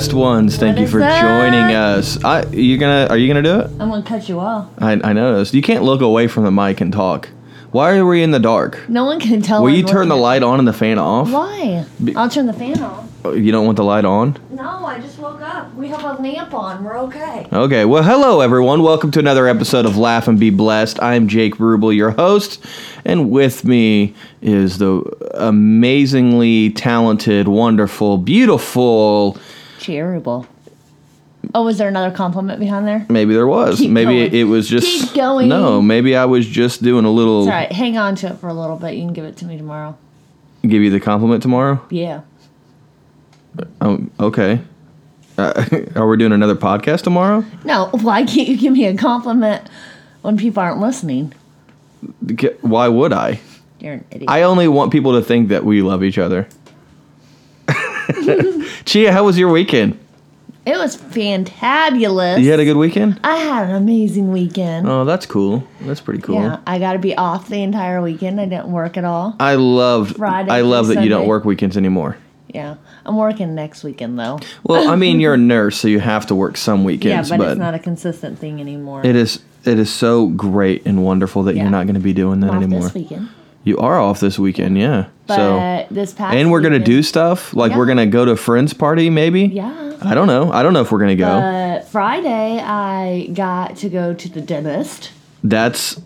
best ones. Thank you for joining us. Are you gonna do it? I'm gonna cut you off. I noticed you can't look away from the mic and talk. Why are we in the dark? No one can tell. Will you turn the light on and the fan off? Why? I'll turn the fan off. You don't want the light on? No, I just woke up. We have a lamp on. We're okay. Okay. Well, hello, everyone. Welcome to another episode of Laugh and Be Blessed. I'm Jake Rubel, your host, and with me is the amazingly talented, wonderful, beautiful... Chia Rubel. Oh, was there another compliment behind there? Maybe there was. Maybe it was just... Keep going. No, maybe I was just doing a little... It's all right. Hang on to it for a little bit. You can give it to me tomorrow. Give you the compliment tomorrow? Yeah. Okay. Are we doing another podcast tomorrow? No. Why can't you give me a compliment when people aren't listening? Why would I? You're an idiot. I only want people to think that we love each other. Chia, how was your weekend? It was fantabulous. You had a good weekend? I had an amazing weekend. Oh, that's cool. That's pretty cool. Yeah, I got to be off the entire weekend. I didn't work at all. I love that you don't work weekends anymore. Yeah. I'm working next weekend, though. Well, I mean, you're a nurse, so you have to work some weekends. Yeah, but it's not a consistent thing anymore. It is so great and wonderful that you're not going to be doing that anymore. This weekend. You are off this weekend, yeah. But so, this past And we're going to do stuff? Like, we're going to go to a friend's party, maybe? Yeah. I don't know if we're going to go. Friday, I got to go to the dentist. That's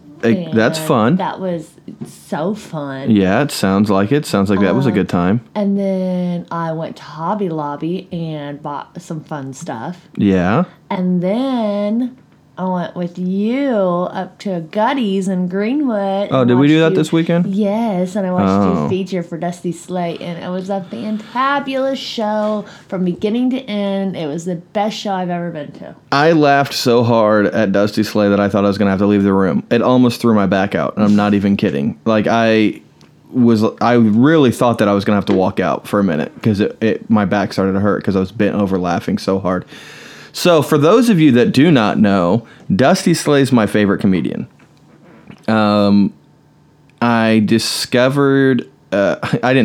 fun. That was so fun. Yeah, it sounds like it. Sounds like that was a good time. And then I went to Hobby Lobby and bought some fun stuff. Yeah. And then I went with you up to Gutty's in Greenwood. Oh, did we do that this weekend? Yes, and I watched you feature for Dusty Slay, and it was a fantabulous show from beginning to end. It was the best show I've ever been to. I laughed so hard at Dusty Slay that I thought I was going to have to leave the room. It almost threw my back out, and I'm not even kidding. Like, I really thought that I was going to have to walk out for a minute because my back started to hurt because I was bent over laughing so hard. So, for those of you that do not know, Dusty Slay's my favorite comedian. I didn't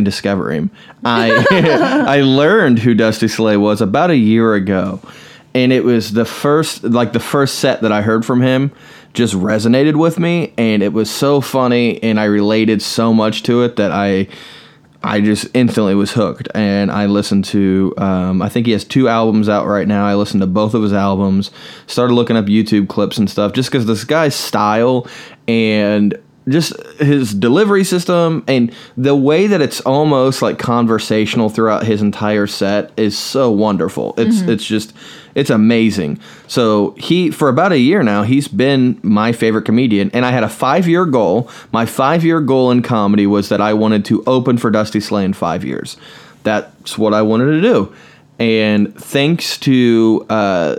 discover him. I learned who Dusty Slay was about a year ago. And it was the first set that I heard from him just resonated with me. And it was so funny and I related so much to it that I just instantly was hooked, and I listened to, I think he has 2 albums out right now. I listened to both of his albums, started looking up YouTube clips and stuff, just because this guy's style and just his delivery system and the way that it's almost like conversational throughout his entire set is so wonderful. It's amazing. So for about a year now, he's been my favorite comedian. And I had a 5-year goal. My 5-year goal in comedy was that I wanted to open for Dusty Slay in 5 years. That's what I wanted to do. And thanks to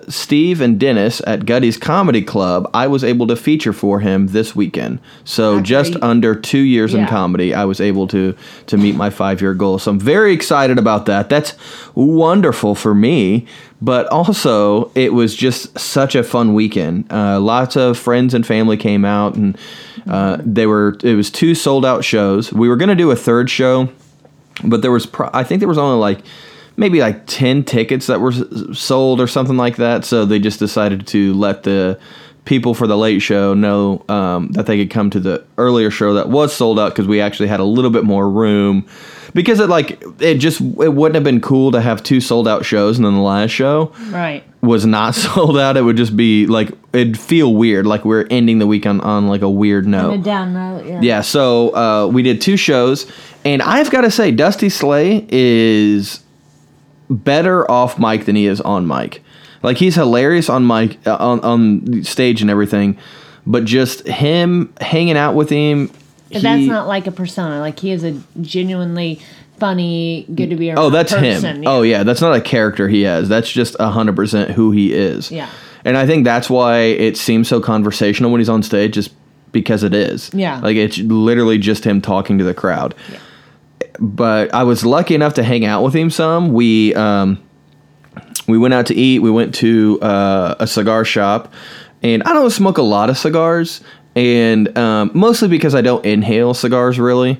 Steve and Dennis at Gutty's Comedy Club, I was able to feature for him this weekend. So just under 2 years in comedy, I was able to meet my 5-year goal. So I'm very excited about that. That's wonderful for me. But also, it was just such a fun weekend. Lots of friends and family came out, and it was 2 sold-out shows. We were going to do a third show, but I think there was only maybe 10 tickets that were sold or something like that. So they just decided to let the people for the late show know that they could come to the earlier show that was sold out because we actually had a little bit more room. Because it wouldn't have been cool to have 2 sold out shows and then the last show was not sold out. It would just be it'd feel weird. Like we're ending the week on a weird note. On a down note, yeah. Yeah, so we did 2 shows. And I've got to say, Dusty Slay is better off mic than he is on mic. Like he's hilarious on mic, on stage and everything. But just him, hanging out with him. That's not like a persona. Like, he is a genuinely funny, good to be around person. Oh, that's him. Yeah. Oh, yeah. That's not a character he has. That's just 100% who he is. Yeah. And I think that's why it seems so conversational when he's on stage, just because it is. Yeah. Like, it's literally just him talking to the crowd. Yeah. But I was lucky enough to hang out with him some. We went out to eat. We went to a cigar shop. And I don't smoke a lot of cigars. And mostly because I don't inhale cigars, really.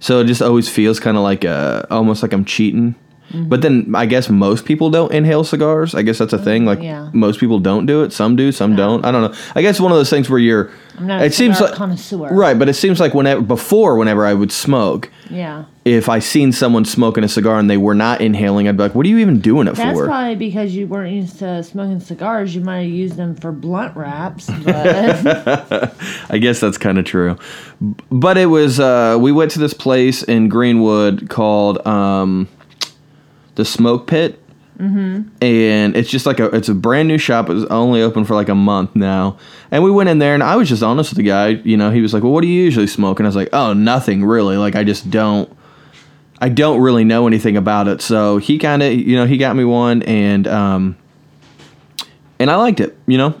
So it just always feels kind of almost like I'm cheating. Mm-hmm. But then I guess most people don't inhale cigars. I guess that's a thing. Like most people don't do it. Some do, some don't. I don't know. I guess one of those things where you're. I'm not a cigar connoisseur. Right, but it seems like whenever I would smoke. Yeah. If I seen someone smoking a cigar and they were not inhaling, I'd be like, what are you even doing it for? That's probably because you weren't used to smoking cigars. You might have used them for blunt wraps. But. I guess that's kind of true. But it was, we went to this place in Greenwood called The Smoke Pit. Mm-hmm. And it's just like it's a brand new shop. It was only open for like a month now. And we went in there and I was just honest with the guy. You know, he was like, well, what do you usually smoke? And I was like, oh, nothing really. Like, I don't really know anything about it. So he kind of, you know, he got me one and I liked it, you know.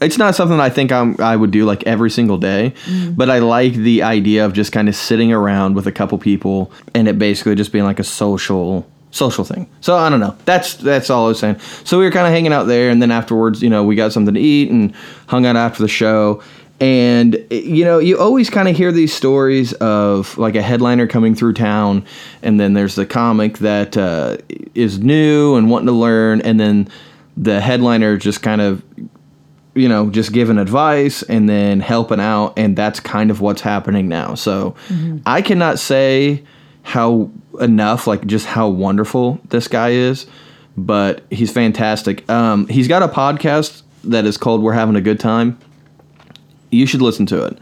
It's not something I think I would do like every single day, mm-hmm. but I like the idea of just kind of sitting around with a couple people and it basically just being like a social thing. So I don't know. That's all I was saying. So we were kind of hanging out there, and then afterwards, you know, we got something to eat and hung out after the show. And, you know, you always kind of hear these stories of like a headliner coming through town, and then there's the comic that is new and wanting to learn, and then the headliner just kind of, you know, just giving advice and then helping out, and that's kind of what's happening now. So mm-hmm. I cannot say how wonderful this guy is, but he's fantastic. He's got a podcast that is called We're Having a Good Time. You should listen to it.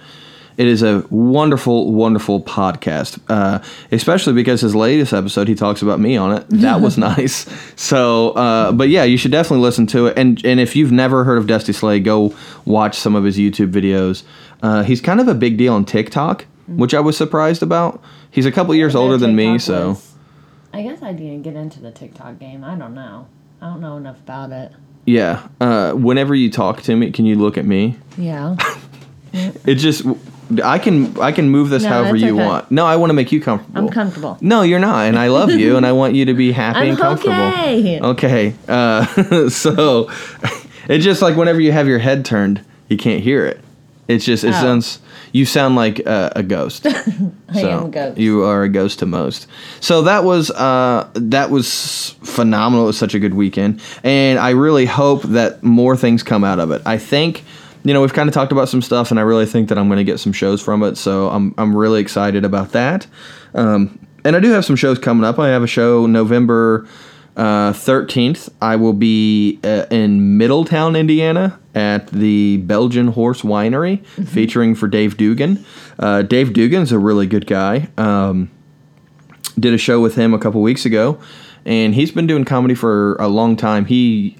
It is a wonderful, wonderful podcast, especially because his latest episode, he talks about me on it. That was nice. So, but yeah, you should definitely listen to it. And if you've never heard of Dusty Slay, go watch some of his YouTube videos. He's kind of a big deal on TikTok, mm-hmm. which I was surprised about. He's a couple years older than me, so. I guess I didn't get into the TikTok game. I don't know. I don't know enough about it. Yeah. Whenever you talk to me, can you look at me? Yeah. It just, I can move this however you want. No, I want to make you comfortable. I'm comfortable. No, you're not, and I love you, and I want you to be happy and comfortable. Okay. Okay. So, it's just like whenever you have your head turned, you can't hear it. It's just, it sounds, you sound like a ghost. I am a ghost. You are a ghost to most. So that was phenomenal. It was such a good weekend, and I really hope that more things come out of it. I think. You know, we've kind of talked about some stuff, and I really think that I'm going to get some shows from it, so I'm really excited about that. And I do have some shows coming up. I have a show November 13th. I will be in Middletown, Indiana, at the Belgian Horse Winery, mm-hmm. featuring for Dave Dugan. Dave Dugan's a really good guy. Did a show with him a couple weeks ago. And he's been doing comedy for a long time.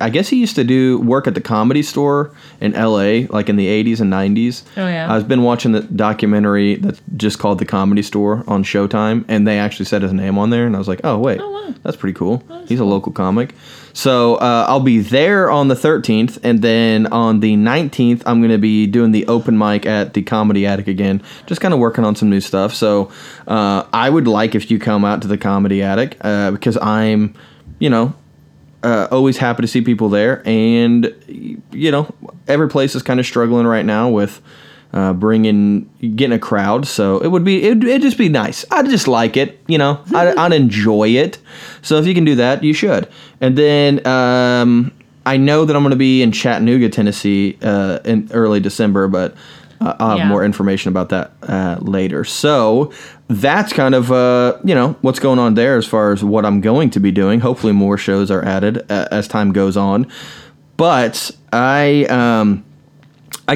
I guess he used to do work at the Comedy Store in L.A., like in the 80s and 90s. Oh, yeah. I've been watching the documentary that's just called The Comedy Store on Showtime, and they actually said his name on there, and I was like, oh, wait, wow. That's pretty cool. He's a local comic. So I'll be there on the 13th, and then on the 19th, I'm going to be doing the open mic at the Comedy Attic again, just kind of working on some new stuff. So I would like if you come out to the Comedy Attic because I'm, you know, always happy to see people there, and you know, every place is kind of struggling right now with getting a crowd. So it'd just be nice. I just like it, you know. I'd enjoy it. So if you can do that, you should. And then I know that I'm going to be in Chattanooga, Tennessee, in early December, but I'll have more information about that later. So that's kind of, you know, what's going on there as far as what I'm going to be doing. Hopefully more shows are added as time goes on. But I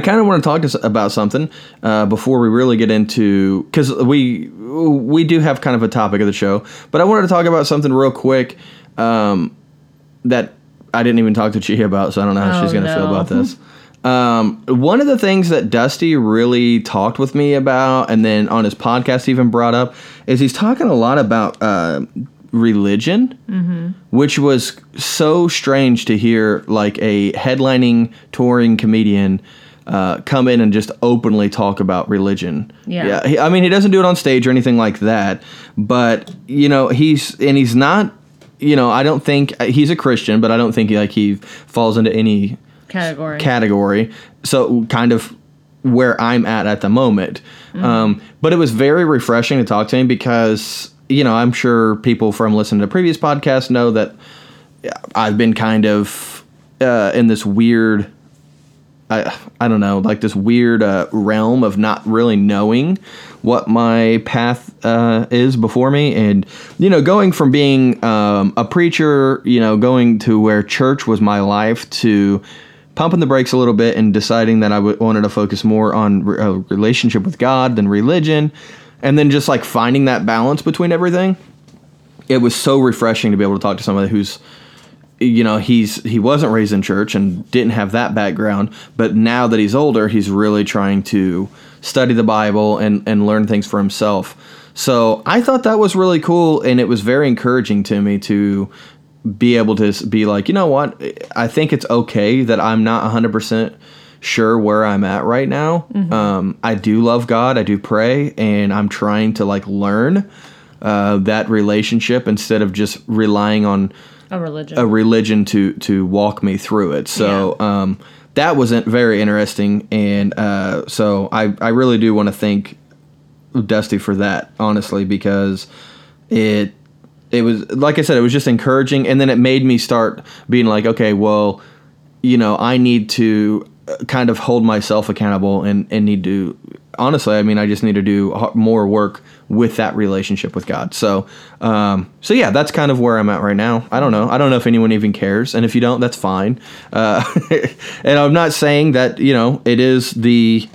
kind of want to about something before we really get into, because we do have kind of a topic of the show, but I wanted to talk about something real quick that I didn't even talk to Chia about, so I don't know how she's going to feel about this. One of the things that Dusty really talked with me about, and then on his podcast even brought up, is he's talking a lot about religion, mm-hmm. which was so strange to hear, like a headlining touring comedian come in and just openly talk about religion. Yeah. I mean, he doesn't do it on stage or anything like that, but you know, he's not. You know, I don't think he's a Christian, but I don't think like he falls into any category. So kind of where I'm at the moment. Mm-hmm. But it was very refreshing to talk to him because you know, I'm sure people from listening to previous podcasts know that I've been kind of in this weird, I don't know, like this weird realm of not really knowing what my path is before me. And, you know, going from being a preacher, you know, going to where church was my life to pumping the brakes a little bit and deciding that I wanted to focus more on a relationship with God than religion. And then just like finding that balance between everything. It was so refreshing to be able to talk to somebody who's, you know, he wasn't raised in church and didn't have that background, but now that he's older, he's really trying to study the Bible and learn things for himself. So I thought that was really cool, and it was very encouraging to me to be able to be like, you know what, I think it's okay that I'm not 100% sure where I'm at right now. Mm-hmm. I do love God, I do pray, and I'm trying to like learn that relationship instead of just relying on a religion to walk me through it. So yeah. That wasn't very interesting, and so I really do want to thank Dusty for that, honestly, because it was, like I said, it was just encouraging, and then it made me start being like, okay, well, you know, I need to kind of hold myself accountable and need to, honestly, I mean, I just need to do more work with that relationship with God. So, so yeah, that's kind of where I'm at right now. I don't know. I don't know if anyone even cares. And if you don't, that's fine. And I'm not saying that, you know, it is the,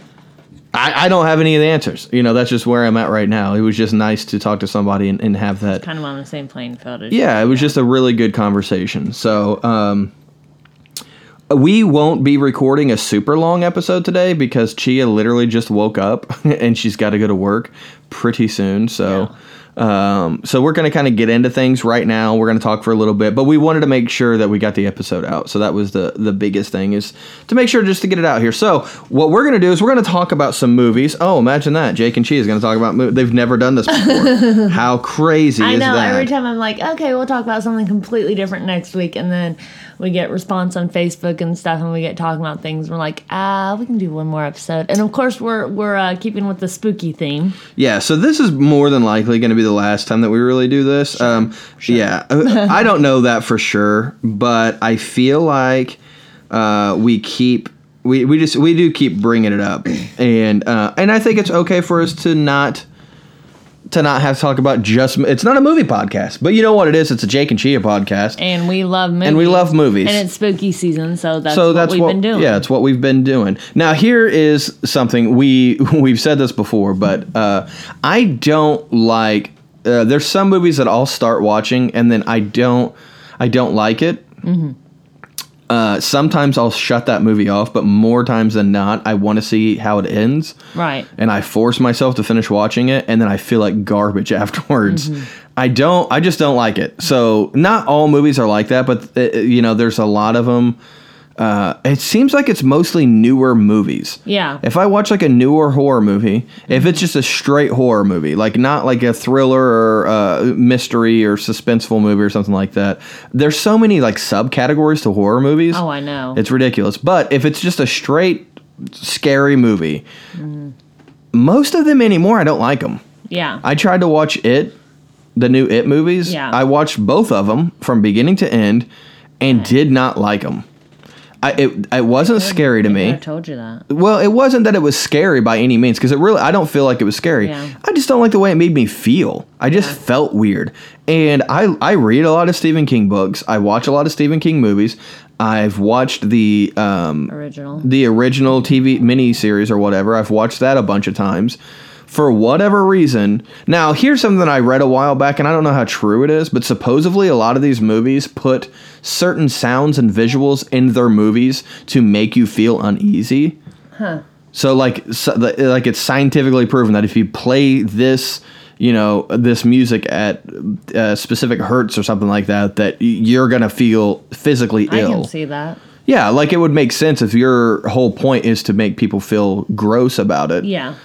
I don't have any of the answers. You know, that's just where I'm at right now. It was just nice to talk to somebody and have that. It's kind of on the same playing field. Yeah, it was just a really good conversation. So, we won't be recording a super long episode today because Chia literally just woke up and she's got to go to work pretty soon. So, yeah. So we're going to kind of get into things right now. We're going to talk for a little bit, but we wanted to make sure that we got the episode out. So that was the biggest thing, is to make sure just to get it out here. So what we're going to do is we're going to talk about some movies. Oh, imagine that. Jake and Chia is going to talk about movies. They've never done this before. How crazy is that? I know. Every time I'm like, okay, we'll talk about something completely different next week. And then we get response on Facebook and stuff, and we get talking about things. We're like, we can do one more episode. And, of course, we're keeping with the spooky theme. Yeah, so this is more than likely going to be the last time that we really do this. Sure. Sure. Yeah, I don't know that for sure, but I feel like we do keep bringing it up. And I think it's okay for us to not have to talk about just... It's not a movie podcast, but you know what it is. It's a Jake and Chia podcast. And we love movies. And it's spooky season, so that's what we've been doing. Yeah, it's what we've been doing. Now, here is something. We've said this before, but I don't like... there's some movies that I'll start watching, and then I don't like it. Mm-hmm. Sometimes I'll shut that movie off, but more times than not, I want to see how it ends. Right. And I force myself to finish watching it, and then I feel like garbage afterwards. Mm-hmm. I just don't like it. So not all movies are like that, but you know, there's a lot of them. It seems like it's mostly newer movies. Yeah. If I watch like a newer horror movie, if it's just a straight horror movie, like not like a thriller or mystery or suspenseful movie or something like that, there's so many like subcategories to horror movies. Oh, I know. It's ridiculous. But if it's just a straight scary movie, most of them anymore, I don't like them. Yeah. I tried to watch It, the new It movies. Yeah. I watched both of them from beginning to end and did not like them. It wasn't scary to me. I told you that. Well, it wasn't that it was scary by any means, because I don't feel like it was scary. Yeah. I just don't like the way it made me feel. I just felt weird. And I read a lot of Stephen King books. I watch a lot of Stephen King movies. I've watched the original TV miniseries or whatever. I've watched that a bunch of times. For whatever reason, now here's something that I read a while back, and I don't know how true it is, but supposedly a lot of these movies put certain sounds and visuals in their movies to make you feel uneasy. Huh. So it's scientifically proven that if you play this, you know, this music at specific hertz or something like that, that you're gonna feel physically ill. I can see that. Yeah, like it would make sense if your whole point is to make people feel gross about it. Yeah.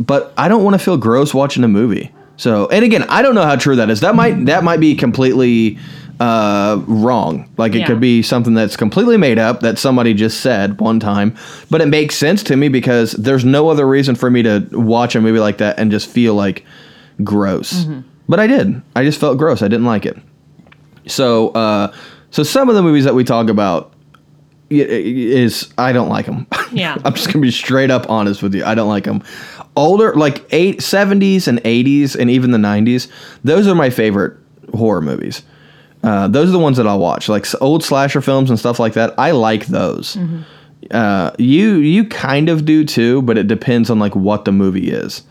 But I don't want to feel gross watching a movie. So, and again, I don't know how true that is. That might be completely wrong. Like it could be something that's completely made up that somebody just said one time. But it makes sense to me because there's no other reason for me to watch a movie like that and just feel like gross. Mm-hmm. But I did. I just felt gross. I didn't like it. So some of the movies that we talk about is I don't like them. Yeah. I'm just going to be straight up honest with you. I don't like them. Older, like 70s and 80s and even the 90s, those are my favorite horror movies. Those are the ones that I'll watch, like old slasher films and stuff like that. I like those. Mm-hmm. You kind of do too, but it depends on like what the movie is.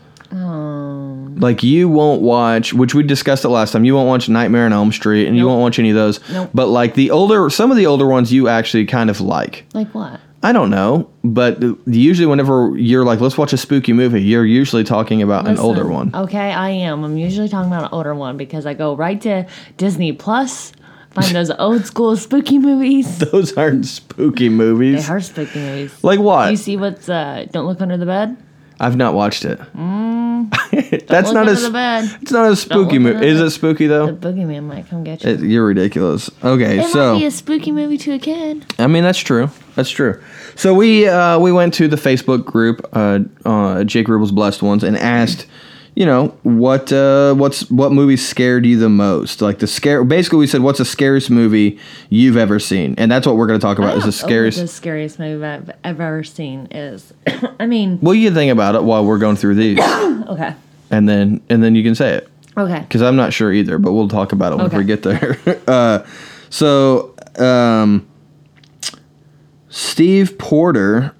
Like you won't watch, which we discussed it last time, you won't watch Nightmare on Elm Street and nope. You won't watch any of those. Nope. But like some of the older ones you actually kind of like. Like what? I don't know, but usually whenever you're like, let's watch a spooky movie, you're usually talking about an older one. Okay, I am. I'm usually talking about an older one because I go right to Disney Plus, find those old school spooky movies. Those aren't spooky movies. They are spooky movies. Like what? Do you see what's Don't Look Under the Bed? I've not watched it. That's not as it's not a spooky movie. Is it spooky though? The boogeyman might come get you. You're ridiculous. Okay, it might be a spooky movie to a kid. I mean, that's true. That's true. So we went to the Facebook group, Jake Rubel's Blessed Ones, and asked, you know, what movie scared you the most? Like basically we said, what's the scariest movie you've ever seen? And that's what we're going to talk about is the scariest movie I've ever seen is. I mean, well, you think about it while we're going through these. Okay. And then you can say it. Okay. Because I'm not sure either, but we'll talk about it when we get there. Steve Porter,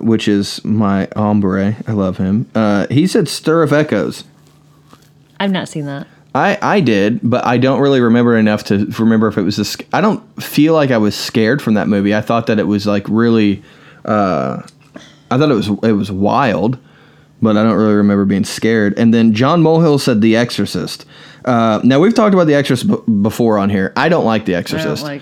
which is my hombre, I love him. He said Stir of Echoes. I've not seen that. I did, but I don't really remember enough to remember if it was this. I don't feel like I was scared from that movie. I thought that it was like really, I thought it was wild, but I don't really remember being scared. And then John Mulhill said The Exorcist. Now we've talked about The Exorcist before on here. I don't like The Exorcist. I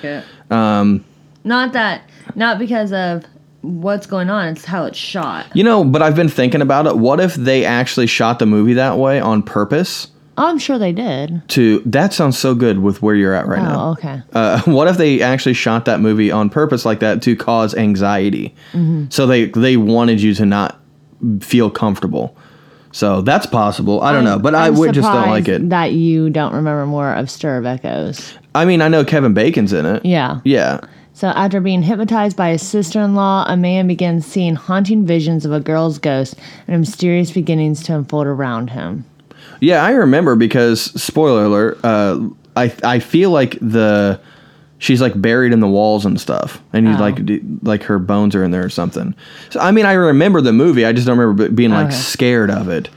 don't like it. Not because of what's going on, it's how it's shot. You know, but I've been thinking about it. What if they actually shot the movie that way on purpose? I'm sure they did. That sounds so good with where you're at right now. Oh, okay. What if they actually shot that movie on purpose like that to cause anxiety? Mm-hmm. So they wanted you to not feel comfortable. So that's possible. I don't know, but I would just don't like it. That you don't remember more of Stir of Echoes. I mean, I know Kevin Bacon's in it. Yeah. Yeah. So after being hypnotized by his sister-in-law, a man begins seeing haunting visions of a girl's ghost and mysterious beginnings to unfold around him. Yeah, I remember because, spoiler alert, I feel like she's like buried in the walls and stuff. And you like her bones are in there or something. So I mean, I remember the movie. I just don't remember being like scared of it.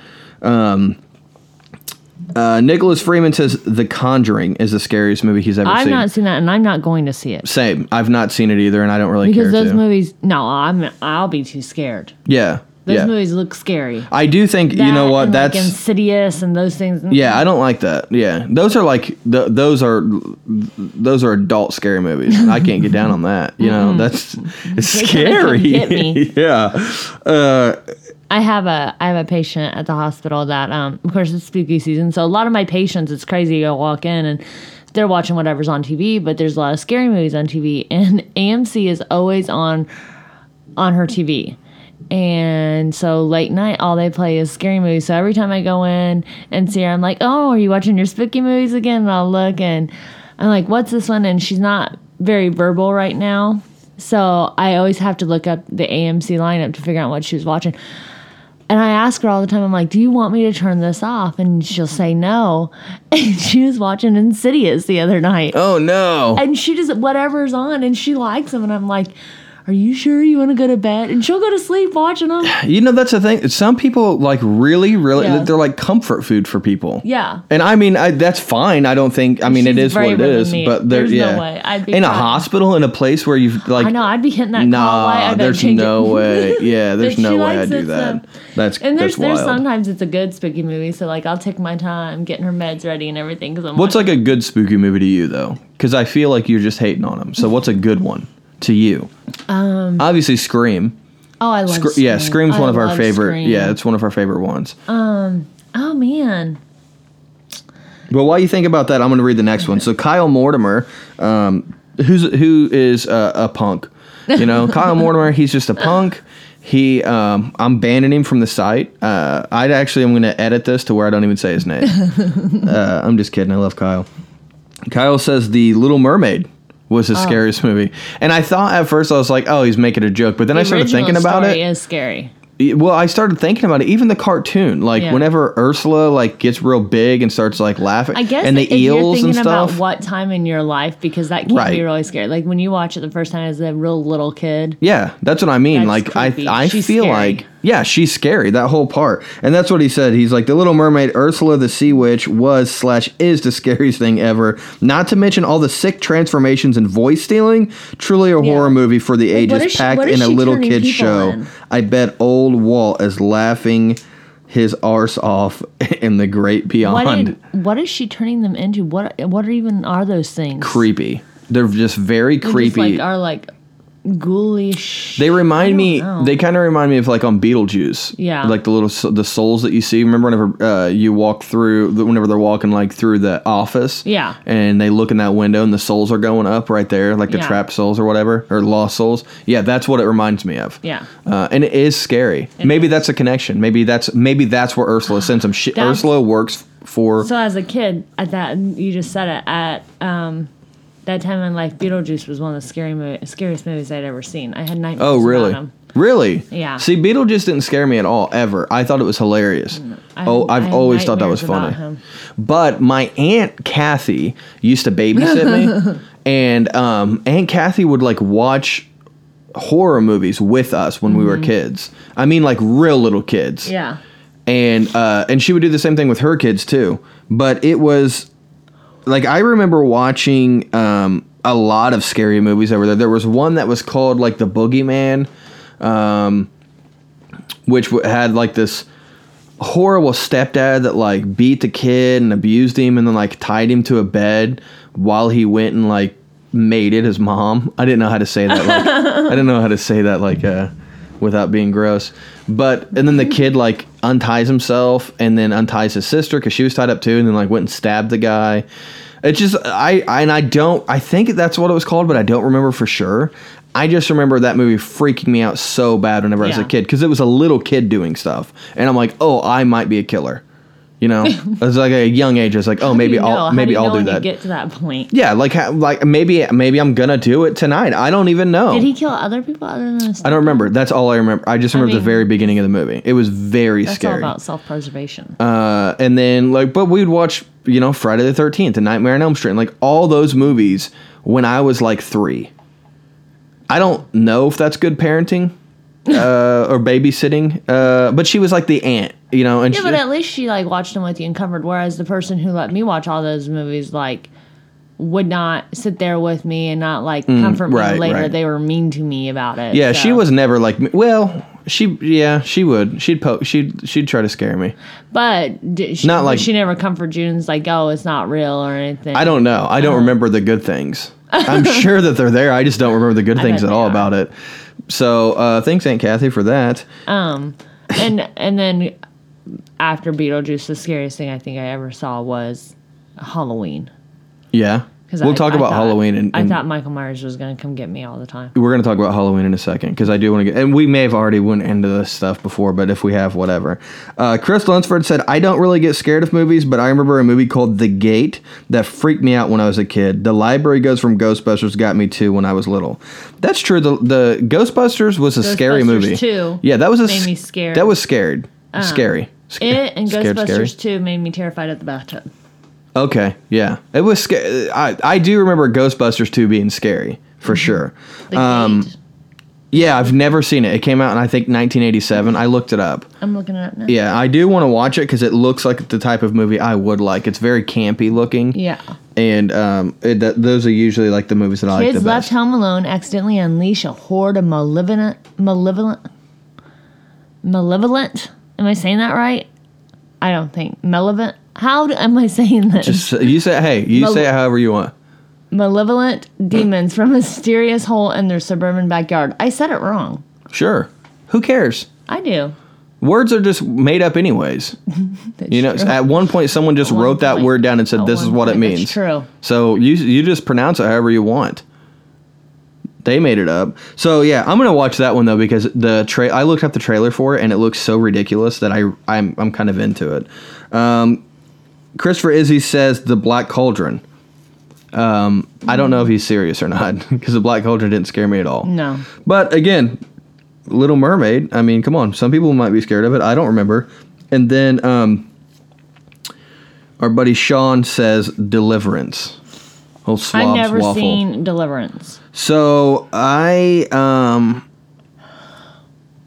Nicholas Freeman says The Conjuring is the scariest movie he's ever seen. I've not seen that, and I'm not going to see it. Same. I've not seen it either, and I don't really care to. Because those movies... No, I'll be too scared. Yeah. Those movies look scary. I do think, you know what, that's... Like Insidious and those things. Yeah, I don't like that. Yeah. Those are like... Those are adult scary movies. I can't get down on that. You know, that's... It's scary. Get me. Yeah. I have a patient at the hospital that, of course, it's spooky season. So a lot of my patients, it's crazy. You'll walk in and they're watching whatever's on TV, but there's a lot of scary movies on TV. And AMC is always on her TV. And so late night, all they play is scary movies. So every time I go in and see her, I'm like, oh, are you watching your spooky movies again? And I'll look and I'm like, what's this one? And she's not very verbal right now. So I always have to look up the AMC lineup to figure out what she was watching. And I ask her all the time, I'm like, do you want me to turn this off? And she'll say no. And she was watching Insidious the other night. Oh, no. And she just, whatever's on, and she likes them. And I'm like, are you sure you want to go to bed? And she'll go to sleep watching them. You know, that's the thing. Some people, like, really, really, they're like comfort food for people. Yeah. And I mean, that's fine. I don't think, I mean, it is what it is. But there's no way. I'd be in a hospital, in a place where you've, like. I know, I'd be hitting that call light. There's no way. Yeah, there's no way I'd do that. That's wild. And there's sometimes it's a good spooky movie, so like I'll take my time getting her meds ready and everything. What's like a good spooky movie to you though? Because I feel like you're just hating on them. So what's a good one to you? Obviously Scream. Oh, I love Scream. Yeah, Scream's one of our favorite. Scream. Yeah, it's one of our favorite ones. Oh man. Well, while you think about that, I'm going to read the next one. So Kyle Mortimer, who is a punk. You know, Kyle Mortimer, he's just a punk. He, I'm banning him from the site. I'm going to edit this to where I don't even say his name. I'm just kidding. I love Kyle. Kyle says The Little Mermaid was his scariest movie. And I thought at first, I was like, oh, he's making a joke. But then I started thinking about it. The original story is scary. Well, I started thinking about it. Even the cartoon, whenever Ursula gets real big and starts laughing, I guess, and the eels and stuff. You're thinking about what time in your life, because that can be really scary. Like when you watch it the first time as a real little kid. Yeah, that's what I mean. Like creepy. I feel scary. She's scary. That whole part, and that's what he said. He's like, The Little Mermaid, Ursula the Sea Witch was/is the scariest thing ever. Not to mention all the sick transformations and voice stealing. Truly a horror movie for the ages, packed in a little kid's show. I bet old Walt is laughing his arse off in the great beyond. What is she turning them into? What even are those things? Creepy. They're just very creepy. Just ghoulish. They remind me. They kind of remind me of on Beetlejuice. Yeah. The souls that you see. Remember whenever you walk through, whenever they're walking through the office. Yeah. And they look in that window and the souls are going up right there, the trapped souls or whatever, or lost souls. Yeah, that's what it reminds me of. Yeah. And it is scary. Maybe that's a connection. Maybe that's where Ursula sends them. Ursula works for. So as a kid, at that, you just said it at. That time in life, Beetlejuice was one of the scariest movies I'd ever seen. I had nightmares about him. Really? Yeah. See, Beetlejuice didn't scare me at all, ever. I thought it was hilarious. I've always thought that was funny. But my Aunt Kathy used to babysit me. And Aunt Kathy would, watch horror movies with us when we were kids. I mean, real little kids. Yeah. And she would do the same thing with her kids, too. But it was... I remember watching a lot of scary movies over there. There was one that was called, The Boogeyman, which had, this horrible stepdad that, beat the kid and abused him and then, tied him to a bed while he went and, mated his mom. I didn't know how to say that. I didn't know how to say that, without being gross. And then the kid, unties himself and then unties his sister because she was tied up too, and then went and stabbed the guy. It's just I think that's what it was called, but I don't remember for sure. I just remember that movie freaking me out so bad whenever I was a kid because it was a little kid doing stuff, and I'm like, oh, I might be a killer, It was a young age. I was like, oh, maybe I'll do that. You get to that point. Yeah, maybe I'm gonna do it tonight. I don't even know. Did he kill other people other than himself? I don't remember. That's all I remember. I just remember the very beginning of the movie. It was very scary. It's all about self-preservation. And then but we'd watch Friday the 13th and Nightmare on Elm Street and all those movies when I was 3. I don't know if that's good parenting. Or babysitting, but she was the aunt, and but at least she watched them with you and covered, whereas the person who let me watch all those movies would not sit there with me and not comfort me later. Right. They were mean to me about it. Yeah, so. She was never she would. She'd try to scare me. But she never comforted you and was oh, it's not real or anything. I don't know. I don't remember the good things. I'm sure that they're there. I just don't remember the good things at all about it. So, thanks, Aunt Kathy, for that. And then after Beetlejuice, the scariest thing I think I ever saw was Halloween. Yeah. We'll talk about Halloween. I thought Michael Myers was going to come get me all the time. We're going to talk about Halloween in a second because I do want to get... And we may have already went into this stuff before, but if we have, whatever. Chris Lunsford said, I don't really get scared of movies, but I remember a movie called The Gate that freaked me out when I was a kid. The Library Goes from Ghostbusters got me too when I was little. That's true. The Ghostbusters was a scary movie. Ghostbusters 2 yeah, that was made me scared. That was scared. Scary. It and Ghostbusters 2 made me terrified at the bathtub. Okay, yeah. It was scary. I do remember Ghostbusters 2 being scary, for sure. Yeah, I've never seen it. It came out in, I think, 1987. I looked it up. I'm looking it up now. Yeah, I do want to watch it because it looks like the type of movie I would like. It's very campy looking. Yeah. And those are usually, the movies that I like the best. Kids left home alone accidentally unleash a horde of malevolent? Am I saying that right? I don't think. Malevolent? How am I saying this? Say it however you want. Malevolent demons from a mysterious hole in their suburban backyard. I said it wrong. Sure. Who cares? I do. Words are just made up anyways. True. At one point someone just wrote that word down and said this is what it means. That's true. So you just pronounce it however you want. They made it up. So yeah, I'm gonna watch that one though, because I looked up the trailer for it and it looks so ridiculous that I'm kind of into it. Christopher Izzy says The Black Cauldron. I don't know if he's serious or not, because The Black Cauldron didn't scare me at all. No. But again, Little Mermaid, I mean, come on. Some people might be scared of it. I don't remember. And then our buddy Sean says Deliverance. I've never seen Deliverance. So I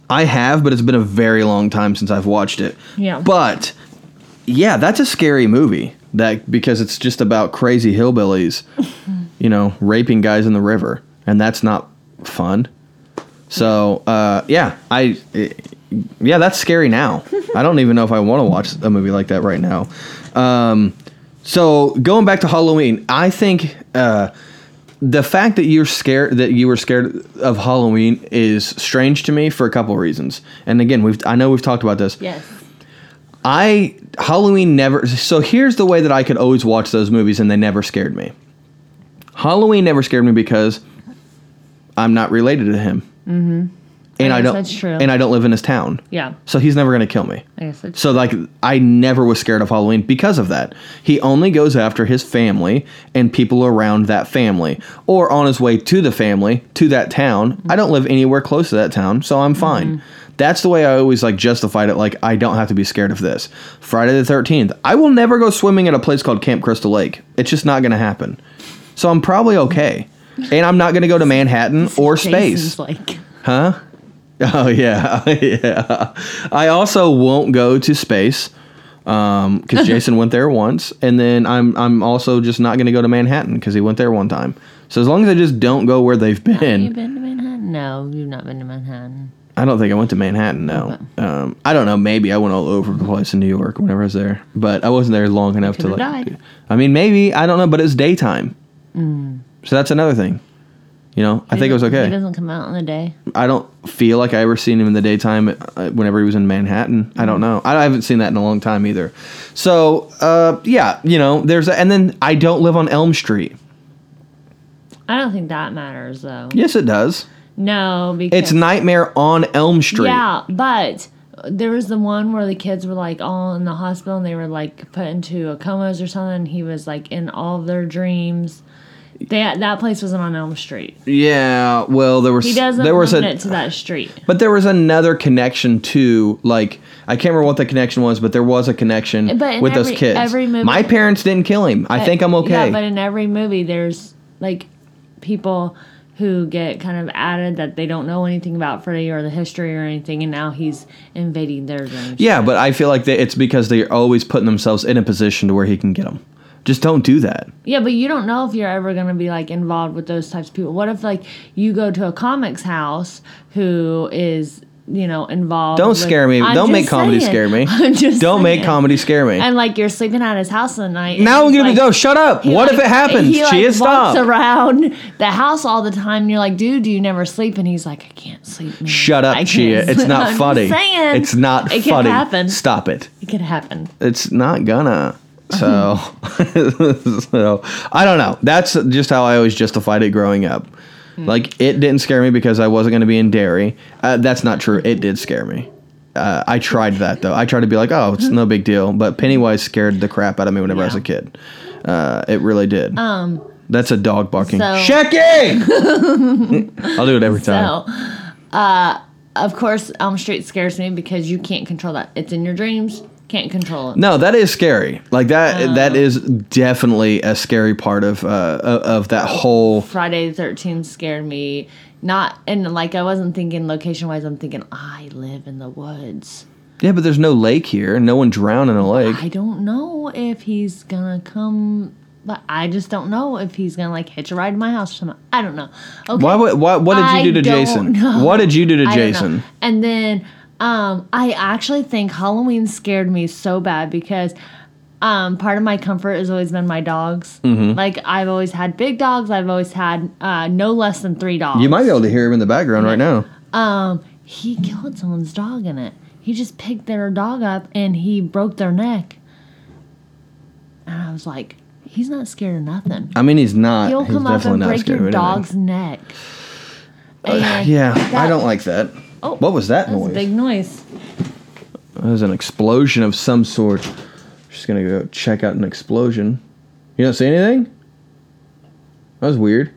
have, but it's been a very long time since I've watched it. Yeah. But yeah, that's a scary movie. That because it's just about crazy hillbillies, you know, raping guys in the river, and that's not fun. So yeah, that's scary now. I don't even know if I want to watch a movie like that right now. So going back to Halloween, I think the fact that you were scared of Halloween is strange to me for a couple reasons. And again, I know we've talked about this. Yes. Halloween never... So here's the way that I could always watch those movies and they never scared me. Halloween never scared me because I'm not related to him. Mm-hmm. And I guess that's true. And I don't live in his town. Yeah. So he's never going to kill me. I guess that's true. So like, I never was scared of Halloween because of that. He only goes after his family and people around that family, or on his way to the family, to that town. Mm-hmm. I don't live anywhere close to that town, so I'm fine. Mm-hmm. That's the way I always like justified it. Like, I don't have to be scared of this. Friday the 13th. I will never go swimming at a place called Camp Crystal Lake. It's just not going to happen. So I'm probably okay. And I'm not going to go to Manhattan or space. Like. Huh? Oh, yeah. Yeah. I also won't go to space because Jason went there once. And then I'm also just not going to go to Manhattan because he went there one time. So as long as I just don't go where they've been. Have you been to Manhattan? No, you've not been to Manhattan. I don't think I went to Manhattan, no. Okay. I don't know. Maybe I went all over the place in New York whenever I was there. But I wasn't there long enough to like... Died. I mean, maybe. I don't know. But it's daytime. Mm. So that's another thing. You know, I think it was okay. He doesn't come out in the day. I don't feel like I ever seen him in the daytime whenever he was in Manhattan. Mm. I don't know. I haven't seen that in a long time either. So, yeah. You know, there's... And then I don't live on Elm Street. I don't think that matters, though. Yes, it does. No, because... It's Nightmare on Elm Street. Yeah, but there was the one where the kids were, like, all in the hospital and they were, like, put into a comas or something. He was, like, in all of their dreams. That place wasn't on Elm Street. Yeah, well, there was to that street. But there was another connection to, like, I can't remember what the connection was, but there was a connection with those kids. Every movie, my parents didn't kill him. I think I'm okay. Yeah, but in every movie, there's, like, people... who get kind of added that they don't know anything about Freddy or the history or anything, and now he's invading their dreams. Yeah, but I feel like it's because they're always putting themselves in a position to where he can get them. Just don't do that. Yeah, but you don't know if you're ever going to be, like, involved with those types of people. What if, like, you go to a comics house who is... you know, involved. Don't scare me. Don't make comedy scare me. Don't make comedy scare me. And like you're sleeping at his house at night. Now I'm gonna be shut up. What if it happens? Chia, stop. He walks around the house all the time. And you're like, dude, do you never sleep? And he's like, I can't sleep. Man. Shut up, Chia. It's not funny. It's not funny. It could happen. Stop it. It could happen. It's not gonna. So, so I don't know. That's just how I always justified it growing up. Like, it didn't scare me because I wasn't going to be in dairy. That's not true. It did scare me. I tried that, though. I tried to be like, oh, it's no big deal. But Pennywise scared the crap out of me whenever I was a kid. It really did. That's a dog barking. Shecky! I'll do it every time. So, of course, Elm Street scares me because you can't control that. It's in your dreams. Can't control it. No, that is scary. Like that is definitely a scary part of that whole. Friday the 13th scared me. Not and like I wasn't thinking location wise. I'm thinking I live in the woods. Yeah, but there's no lake here. No one drowned in a lake. I don't know if he's gonna come. But I just don't know if he's gonna like hitch a ride to my house or something. I don't know. Okay. What did you do to Jason? What did you do to Jason? And then. I actually think Halloween scared me so bad because part of my comfort has always been my dogs. Mm-hmm. Like, I've always had big dogs. I've always had no less than 3 dogs. You might be able to hear him in the background right now. He killed someone's dog in it. He just picked their dog up, and he broke their neck. And I was like, he's not scared of nothing. I mean, he's not. He's definitely not scared of anything. He'll come up and break your dog's neck. Yeah, I don't like that. Oh, what was that noise? That was a big noise. It was an explosion of some sort. I'm just going to go check out an explosion. You don't see anything? That was weird.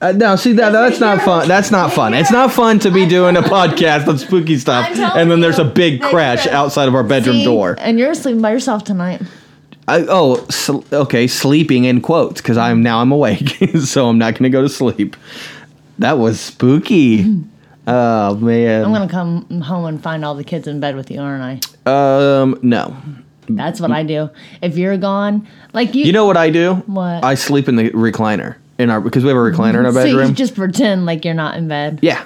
No, see, that's not fun. That's not fun. It's not fun to be doing a podcast on spooky stuff, and then there's a big crash outside of our bedroom door. And you're sleeping by yourself tonight. Okay, sleeping in quotes, because I'm awake, so I'm not going to go to sleep. That was spooky. Oh, man. I'm going to come home and find all the kids in bed with you, aren't I? No. That's what I do. If you're gone, like you... You know what I do? What? I sleep in the recliner. Because we have a recliner in our bedroom. So you just pretend like you're not in bed. Yeah.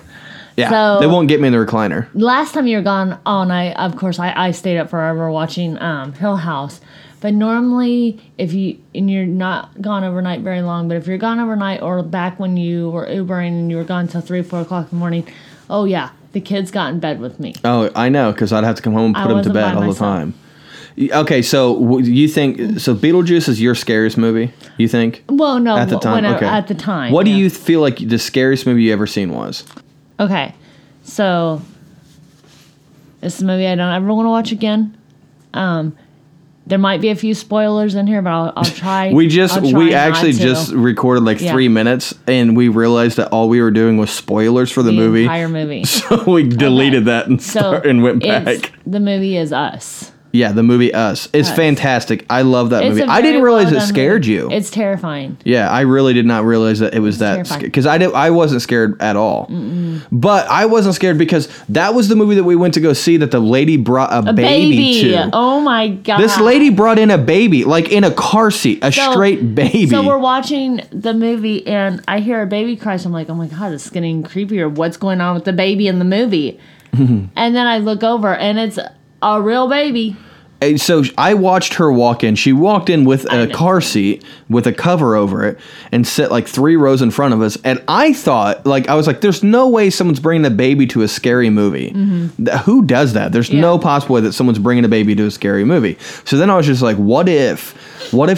Yeah. So, they won't get me in the recliner. Last time you were gone all night, of course, I stayed up forever watching Hill House. But normally, if you're not gone overnight very long, but if you're gone overnight or back when you were Ubering and you were gone until 3, 4 o'clock in the morning, oh, yeah, the kids got in bed with me. Oh, I know, because I'd have to come home and put them to bed all the time. Okay, so you think... So Beetlejuice is your scariest movie, you think? Well, no. At the time? Okay. At the time. What do you feel like the scariest movie you ever seen was? Okay, so... This is a movie I don't ever want to watch again. There might be a few spoilers in here, but I'll try. We actually just recorded like 3 minutes, and we realized that all we were doing was spoilers for the entire movie. So we deleted that and went back. The movie is Us. Yeah, the movie Us. It's fantastic. I love that movie. I didn't realize it scared you. It's terrifying. Yeah, I really did not realize that it was that scary. Because I wasn't scared at all. Mm-mm. But I wasn't scared because that was the movie that we went to go see that the lady brought a baby to. Oh, my God. This lady brought in a baby, like in a car seat, straight baby. So we're watching the movie, and I hear a baby cry, so I'm like, oh, my God, it's getting creepier. What's going on with the baby in the movie? Mm-hmm. And then I look over, and it's... a real baby. And so I watched her walk in. She walked in with a car seat with a cover over it and sat like 3 rows in front of us. And I thought, there's no way someone's bringing a baby to a scary movie. Mm-hmm. Who does that? There's no possible way that someone's bringing a baby to a scary movie. So then I was just like, what if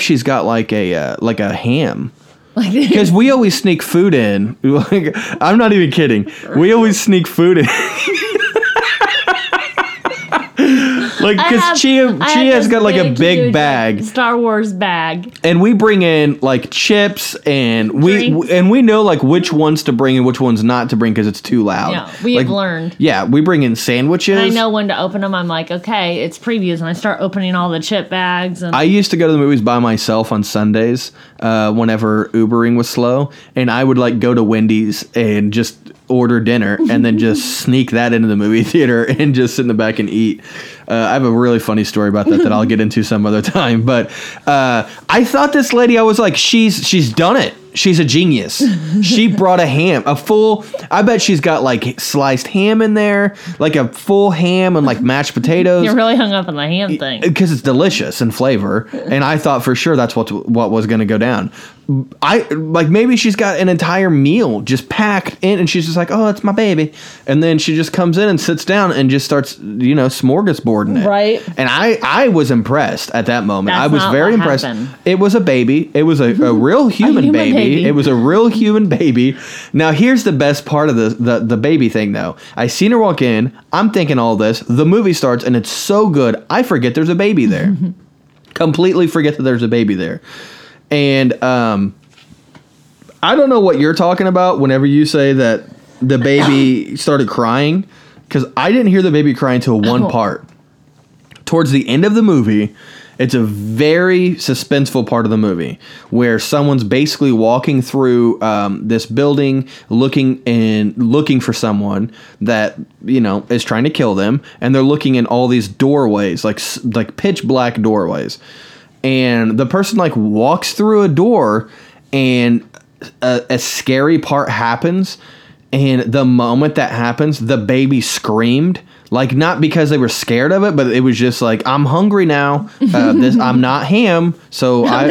she's got like a ham? Because we always sneak food in. I'm not even kidding. We always sneak food in. Because Chia's got like a big bag, Star Wars bag, and we bring in like chips and we know like which ones to bring and which ones not to bring because it's too loud. Yeah, we have learned. Yeah, we bring in sandwiches. And I know when to open them. I'm like, okay, it's previews, and I start opening all the chip bags. And I used to go to the movies by myself on Sundays whenever Ubering was slow, and I would like go to Wendy's and just order dinner and then just sneak that into the movie theater and just sit in the back and eat. I have a really funny story about that I'll get into some other time. But I thought this lady, I was like, she's done it. She's a genius. She brought a ham, I bet she's got like sliced ham in there, like a full ham and like mashed potatoes. You're really hung up on the ham thing. Because it's delicious in flavor. And I thought for sure that's what was going to go down. Maybe she's got an entire meal just packed in and she's just like, oh, it's my baby. And then she just comes in and sits down and just starts, smorgasbording it. Right. And I was impressed at that moment. That's I was very impressed. Happened. It was a baby. It was a real human baby. It was a real human baby. Now, here's the best part of the baby thing, though. I seen her walk in. I'm thinking all this. The movie starts, and it's so good, I forget there's a baby there. Completely forget that there's a baby there. And I don't know what you're talking about whenever you say that the baby started crying, because I didn't hear the baby cry until one part. Towards the end of the movie... It's a very suspenseful part of the movie where someone's basically walking through this building looking for someone that, is trying to kill them. And they're looking in all these doorways, like pitch black doorways. And the person walks through a door and a scary part happens. And the moment that happens, the baby screamed. Not because they were scared of it, but it was just like, I'm hungry now. I'm not ham, so I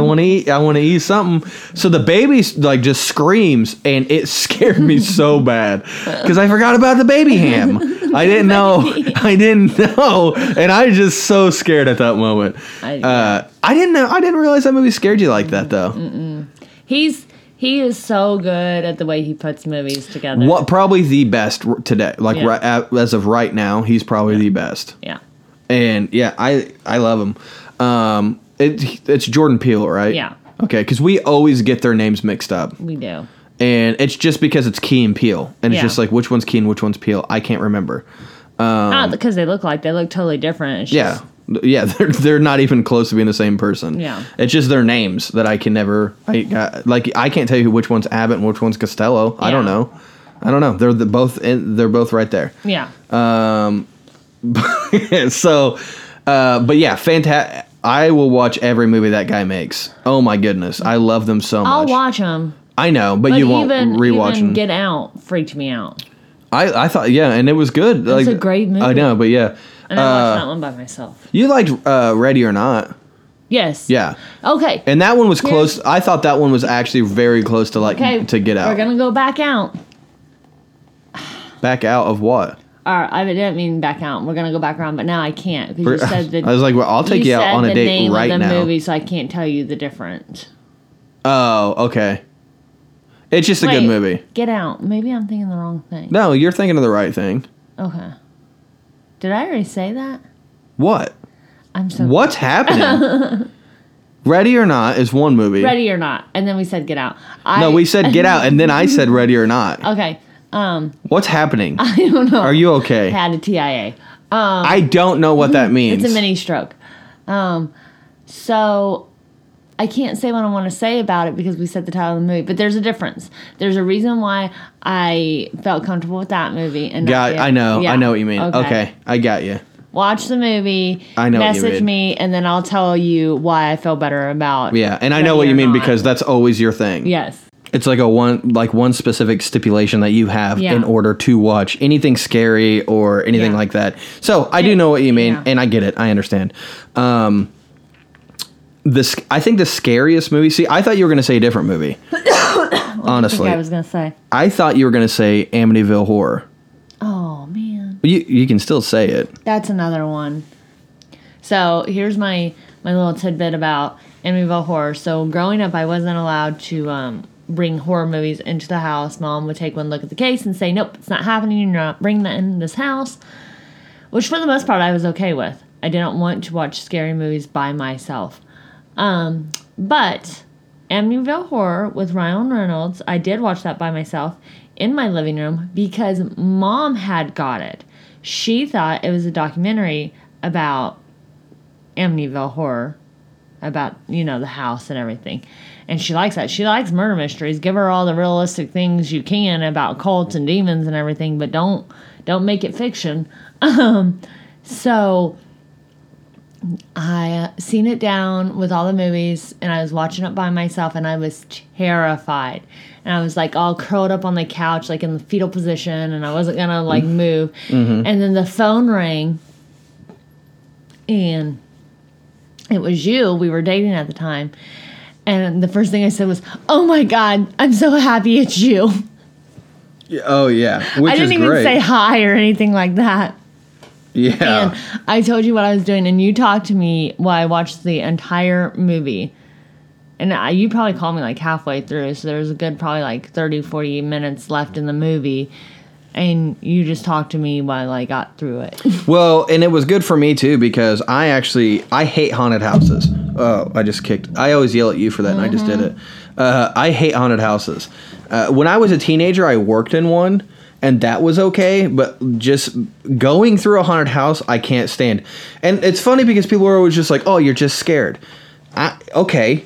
want to eat something. So the baby just screams, and it scared me so bad because I forgot about the baby ham. I didn't know, and I was just so scared at that moment. I didn't realize that movie scared you like that though. Mm-mm. He's He is so good at the way he puts movies together. What probably the best today, like as of right now, he's probably the best. Yeah, and I love him. It's Jordan Peele, right? Yeah. Okay, because we always get their names mixed up. We do. And it's just because it's Key and Peele, and it's just like which one's Key and which one's Peele. I can't remember. Not because they look totally different. It's they're not even close to being the same person. Yeah, it's just their names that I can never. I can't tell you which one's Abbott and which one's Costello. Yeah. I don't know. They're both. They're both right there. Yeah. Fantastic. I will watch every movie that guy makes. Oh my goodness, I love them so much. I'll watch them. I know, but you won't rewatch them. Get Out freaked me out. I thought, and it was good. It was a great movie. I know, but yeah. And I watched that one by myself. You liked Ready or Not. Yes. Yeah. Okay. And that one was close. I thought that one was actually very close to to Get Out. We're going to go back out. Back out of what? I didn't mean back out. We're going to go back around, but now I can't. Because you said I was like, well, I'll take you out on a date right now. You said the name of the movie, so I can't tell you the difference. Oh, okay. It's just a good movie. Get Out. Maybe I'm thinking the wrong thing. No, you're thinking of the right thing. Okay. Did I already say that? What? I'm so What's happening? Ready or Not is one movie. Ready or Not. And then we said Get Out. No, we said Get Out, and then I said Ready or Not. Okay. What's happening? I don't know. Are you okay? I had a TIA. I don't know what that means. It's a mini stroke. So I can't say what I want to say about it because we said the title of the movie, but there's a difference. There's a reason why I felt comfortable with that movie. And I know. Yeah. I know what you mean. Okay. I got you. Watch the movie, message me, and then I'll tell you why I feel better about it. Yeah, and I know what you mean because that's always your thing. Yes. It's like one specific stipulation that you have in order to watch anything scary or anything like that. So I do know what you mean, and I get it. I understand. I think the scariest movie. See, I thought you were going to say a different movie. Honestly, I was going to say. I thought you were going to say Amityville Horror. Oh man. You can still say it. That's another one. So here's my little tidbit about Amityville Horror. So growing up, I wasn't allowed to bring horror movies into the house. Mom would take one look at the case and say, "Nope, it's not happening. You're not bringing that in this house." Which for the most part, I was okay with. I didn't want to watch scary movies by myself. But Amityville Horror with Ryan Reynolds, I did watch that by myself in my living room because Mom had got it. She thought it was a documentary about Amityville Horror, about, the house and everything. And she likes that. She likes murder mysteries. Give her all the realistic things you can about cults and demons and everything, but don't make it fiction. So I seen it down with all the movies, and I was watching it by myself, and I was terrified. And I was, all curled up on the couch, in the fetal position, and I wasn't going to, move. Mm-hmm. And then the phone rang, and it was you. We were dating at the time. And the first thing I said was, "Oh, my God, I'm so happy it's you." Oh, yeah. Which I didn't even say hi or anything like that. Yeah. And I told you what I was doing, and you talked to me while I watched the entire movie. And you probably called me halfway through, so there was a good probably 30, 40 minutes left in the movie. And you just talked to me while I got through it. Well, and it was good for me, too, because I hate haunted houses. Oh, I just kicked. I always yell at you for that, and I just did it. I hate haunted houses. When I was a teenager, I worked in one. And that was okay, but just going through a haunted house, I can't stand. And it's funny because people are always just like, "Oh, you're just scared." Fine.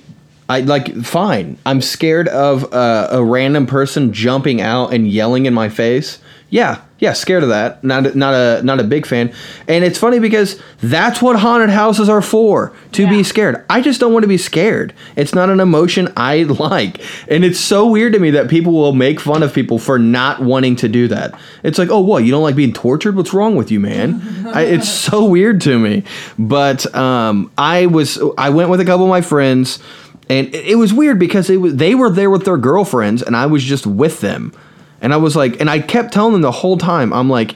I'm scared of a random person jumping out and yelling in my face. Yeah, scared of that. Not a big fan. And it's funny because that's what haunted houses are for, to be scared. I just don't want to be scared. It's not an emotion I like. And it's so weird to me that people will make fun of people for not wanting to do that. It's like, "Oh, what? You don't like being tortured? What's wrong with you, man?" It's so weird to me. But I went with a couple of my friends, and it was weird because they were there with their girlfriends, and I was just with them. And I was like, and I kept telling them the whole time. I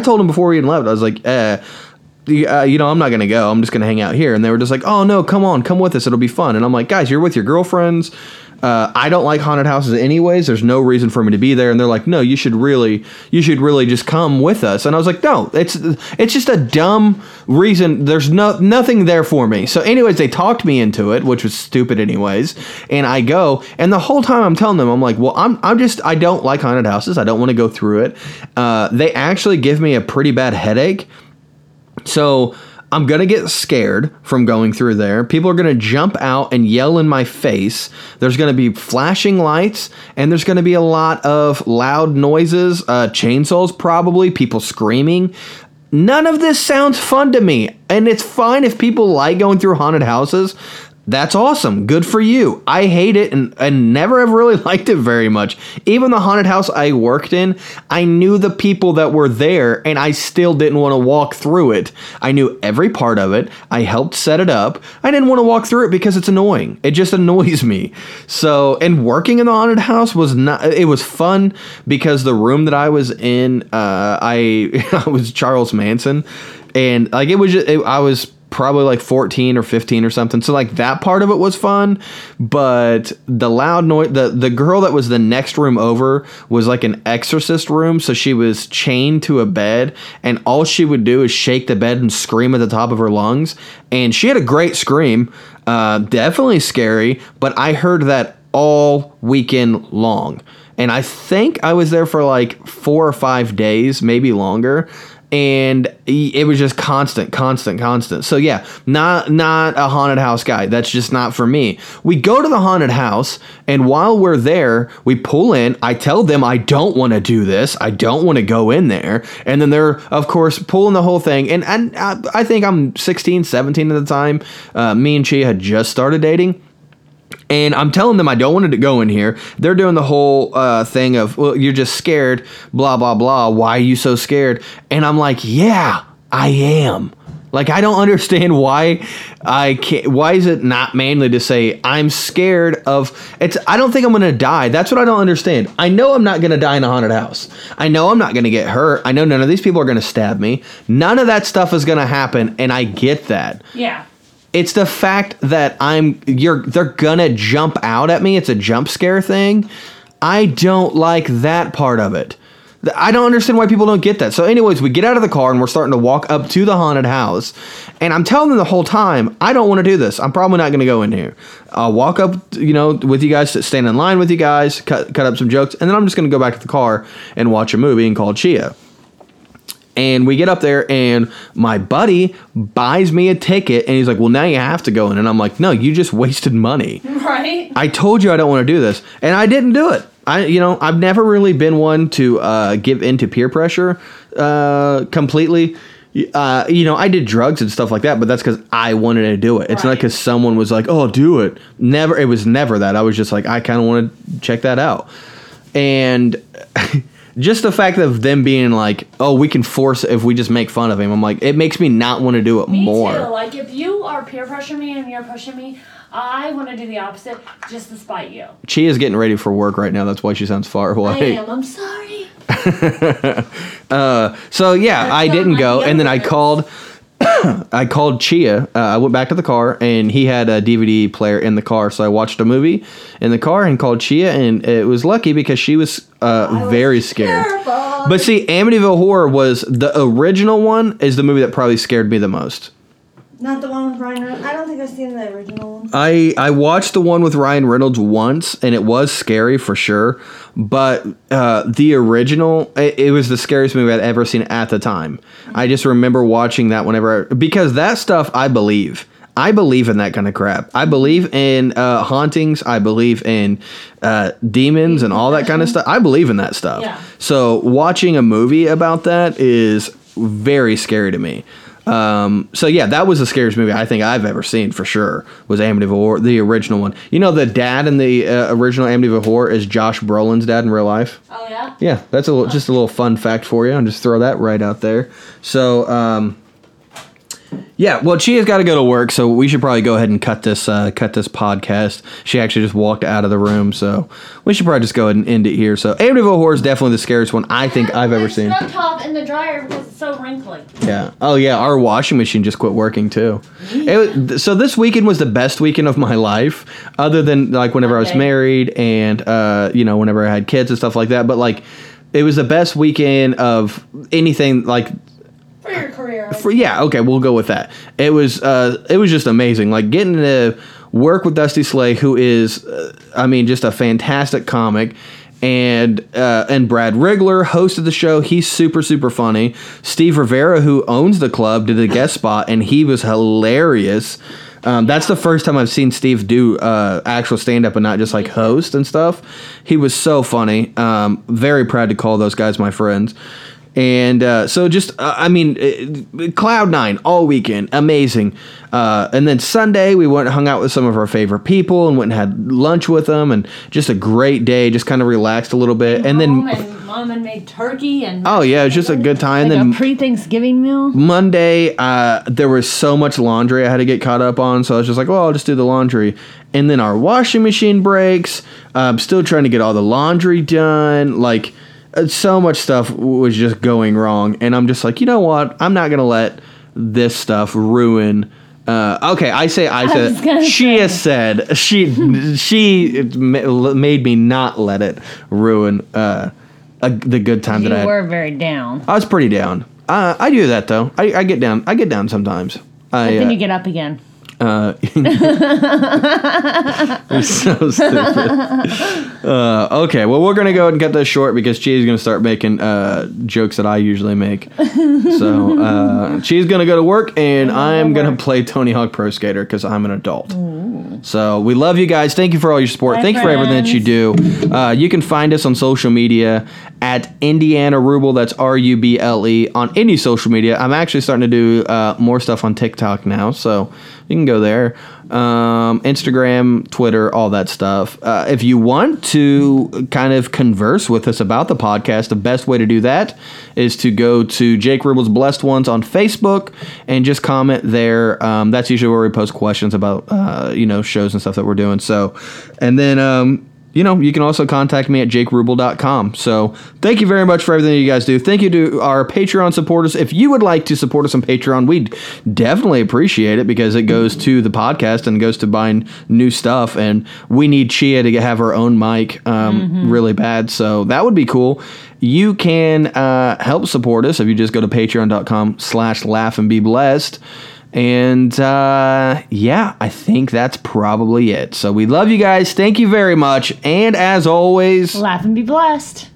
told them before we even left. I was like, I'm not going to go. I'm just going to hang out here. And they were just like, "Oh, no, come on. Come with us. It'll be fun." And I'm like, "Guys, you're with your girlfriends. I don't like haunted houses anyways. There's no reason for me to be there. And they're like, no, you should really just come with us. And I was like, no, it's just a dumb reason. There's nothing there for me. So anyways, they talked me into it, which was stupid anyways. And I go, and the whole time I'm telling them, I'm like, well, I don't like haunted houses. I don't want to go through it. They actually give me a pretty bad headache. So I'm going to get scared from going through there. People are going to jump out and yell in my face. There's going to be flashing lights, and there's going to be a lot of loud noises, chainsaws probably, people screaming. None of this sounds fun to me, and it's fine if people like going through haunted houses. That's awesome. Good for you. I hate it and never have really liked it very much. Even the haunted house I worked in, I knew the people that were there and I still didn't want to walk through it. I knew every part of it. I helped set it up. I didn't want to walk through it because it's annoying. It just annoys me. So, and working in the haunted house was not, it was fun because the room that I was in, I was Charles Manson, and like it was just, I was probably like 14 or 15 or something. So like that part of it was fun, but the loud noise, the girl that was the next room over was like an exorcist room. So she was chained to a bed and all she would do is shake the bed and scream at the top of her lungs. And she had a great scream, definitely scary, but I heard that all weekend long. And I think I was there for like 4 or 5 days, maybe longer. And it was just constant. So yeah, not a haunted house guy. That's just not for me. We go to the haunted house, and while we're there, we pull in. I tell them I don't want to do this. I don't want to go in there. And then they're, of course, pulling the whole thing. And I think I'm 16, 17 at the time. Me and Chia had just started dating. And I'm telling them I don't want to go in here. They're doing the whole thing of, well, you're just scared, blah, blah, blah. Why are you so scared? And I'm like, yeah, I am. Like, I don't understand why I can't. Why is it not manly to say I'm scared of it's? I don't think I'm going to die. That's what I don't understand. I know I'm not going to die in a haunted house. I know I'm not going to get hurt. I know none of these people are going to stab me. None of that stuff is going to happen. And I get that. Yeah. It's the fact that they're gonna jump out at me. It's a jump scare thing. I don't like that part of it. I don't understand why people don't get that. So anyways, we get out of the car and we're starting to walk up to the haunted house. And I'm telling them the whole time, I don't want to do this. I'm probably not going to go in here. I'll walk up, with you guys, stand in line with you guys, cut up some jokes. And then I'm just going to go back to the car and watch a movie and call Chia. And we get up there and my buddy buys me a ticket and he's like, well, now you have to go in. And I'm like, no, you just wasted money. Right. I told you I don't want to do this. And I didn't do it. I've never really been one to give in to peer pressure completely. I did drugs and stuff like that, but that's because I wanted to do it. It's not because someone was like, oh, do it. Never. It was never that. I was just like, I kind of want to check that out. And just the fact of them being like, oh, we can force if we just make fun of him. I'm like, it makes me not want to do it more. Me too. Like, if you are peer pressuring me and you're pushing me, I want to do the opposite just to spite you. Chia's getting ready for work right now. That's why she sounds far away. I am. I'm sorry. So, yeah, I didn't go. And then I called Chia. I went back to the car, and he had a DVD player in the car, so I watched a movie in the car and called Chia, and it was lucky because she was very scared. Terrible. But see, Amityville Horror was the original one is the movie that probably scared me the most. Not the one with Ryan Reynolds. I don't think I've seen the original one. I watched the one with Ryan Reynolds once, and it was scary for sure, but the original, it was the scariest movie I'd ever seen at the time. I just remember watching that because that stuff I believe. I believe in that kind of crap. I believe in hauntings. I believe in demons and all that kind of stuff. I believe in that stuff. Yeah. So watching a movie about that is very scary to me. So yeah, that was the scariest movie I think I've ever seen for sure. Was Amityville Horror, the original one. The dad in the original Amityville Horror is Josh Brolin's dad in real life. Oh yeah. Yeah, that's just a little fun fact for you. I'll just throw that right out there. So Yeah, well, Chia's got to go to work, so we should probably go ahead and cut this podcast. She actually just walked out of the room, so we should probably just go ahead and end it here. So, Amityville Horror is definitely the scariest one I think I've ever seen. The top in the dryer because it's so wrinkly. Yeah. Oh, yeah, our washing machine just quit working, too. Yeah. So this weekend was the best weekend of my life, other than, like, whenever I was married and, you know, whenever I had kids and stuff like that. But, like, it was the best weekend of anything, like... For your career. Yeah, okay, we'll go with that. It was just amazing. Like, getting to work with Dusty Slay, who is, just a fantastic comic, and Brad Rigler hosted the show. He's super, super funny. Steve Rivera, who owns the club, did a guest spot, and he was hilarious. That's the first time I've seen Steve do actual stand-up and not just, like, host and stuff. He was so funny. Very proud to call those guys my friends. And cloud nine all weekend, amazing. And then Sunday we went and hung out with some of our favorite people and went and had lunch with them, and just a great day. Just kind of relaxed a little bit, and then mom and made turkey and it was just a good time. Like, and then a pre-Thanksgiving meal. Monday, there was so much laundry I had to get caught up on, so I was just like, well, I'll just do the laundry. And then our washing machine breaks. I'm still trying to get all the laundry done, like. So much stuff was just going wrong, and I'm just like, you know what? I'm not going to let this stuff ruin... She made me not let it ruin the good time that I had. You were very down. I was pretty down. I do that, though. I get down. I get down sometimes. But then you get up again. You're so stupid. Okay, well, we're going to go ahead and cut this short because Chia's going to start making jokes that I usually make. So Chia's going to go to work, and I'm going to play Tony Hawk Pro Skater because I'm an adult. Ooh. So we love you guys. Thank you for all your support. Thank you for everything that you do. You can find us on social media at Indiana Rubel. That's R-U-B-L-E on any social media. I'm actually starting to do more stuff on TikTok now, so... You can go there. Instagram, Twitter, all that stuff. If you want to kind of converse with us about the podcast, the best way to do that is to go to Jake Rubel's Blessed Ones on Facebook and just comment there. That's usually where we post questions about, shows and stuff that we're doing. So, and then, you can also contact me at jakerubel.com. So thank you very much for everything you guys do. Thank you to our Patreon supporters. If you would like to support us on Patreon, we'd definitely appreciate it because it goes to the podcast and goes to buying new stuff. And we need Chia to have her own mic really bad. So that would be cool. You can help support us if you just go to patreon.com/laughandbeblessed. And, I think that's probably it. So we love you guys. Thank you very much. And as always, laugh and be blessed.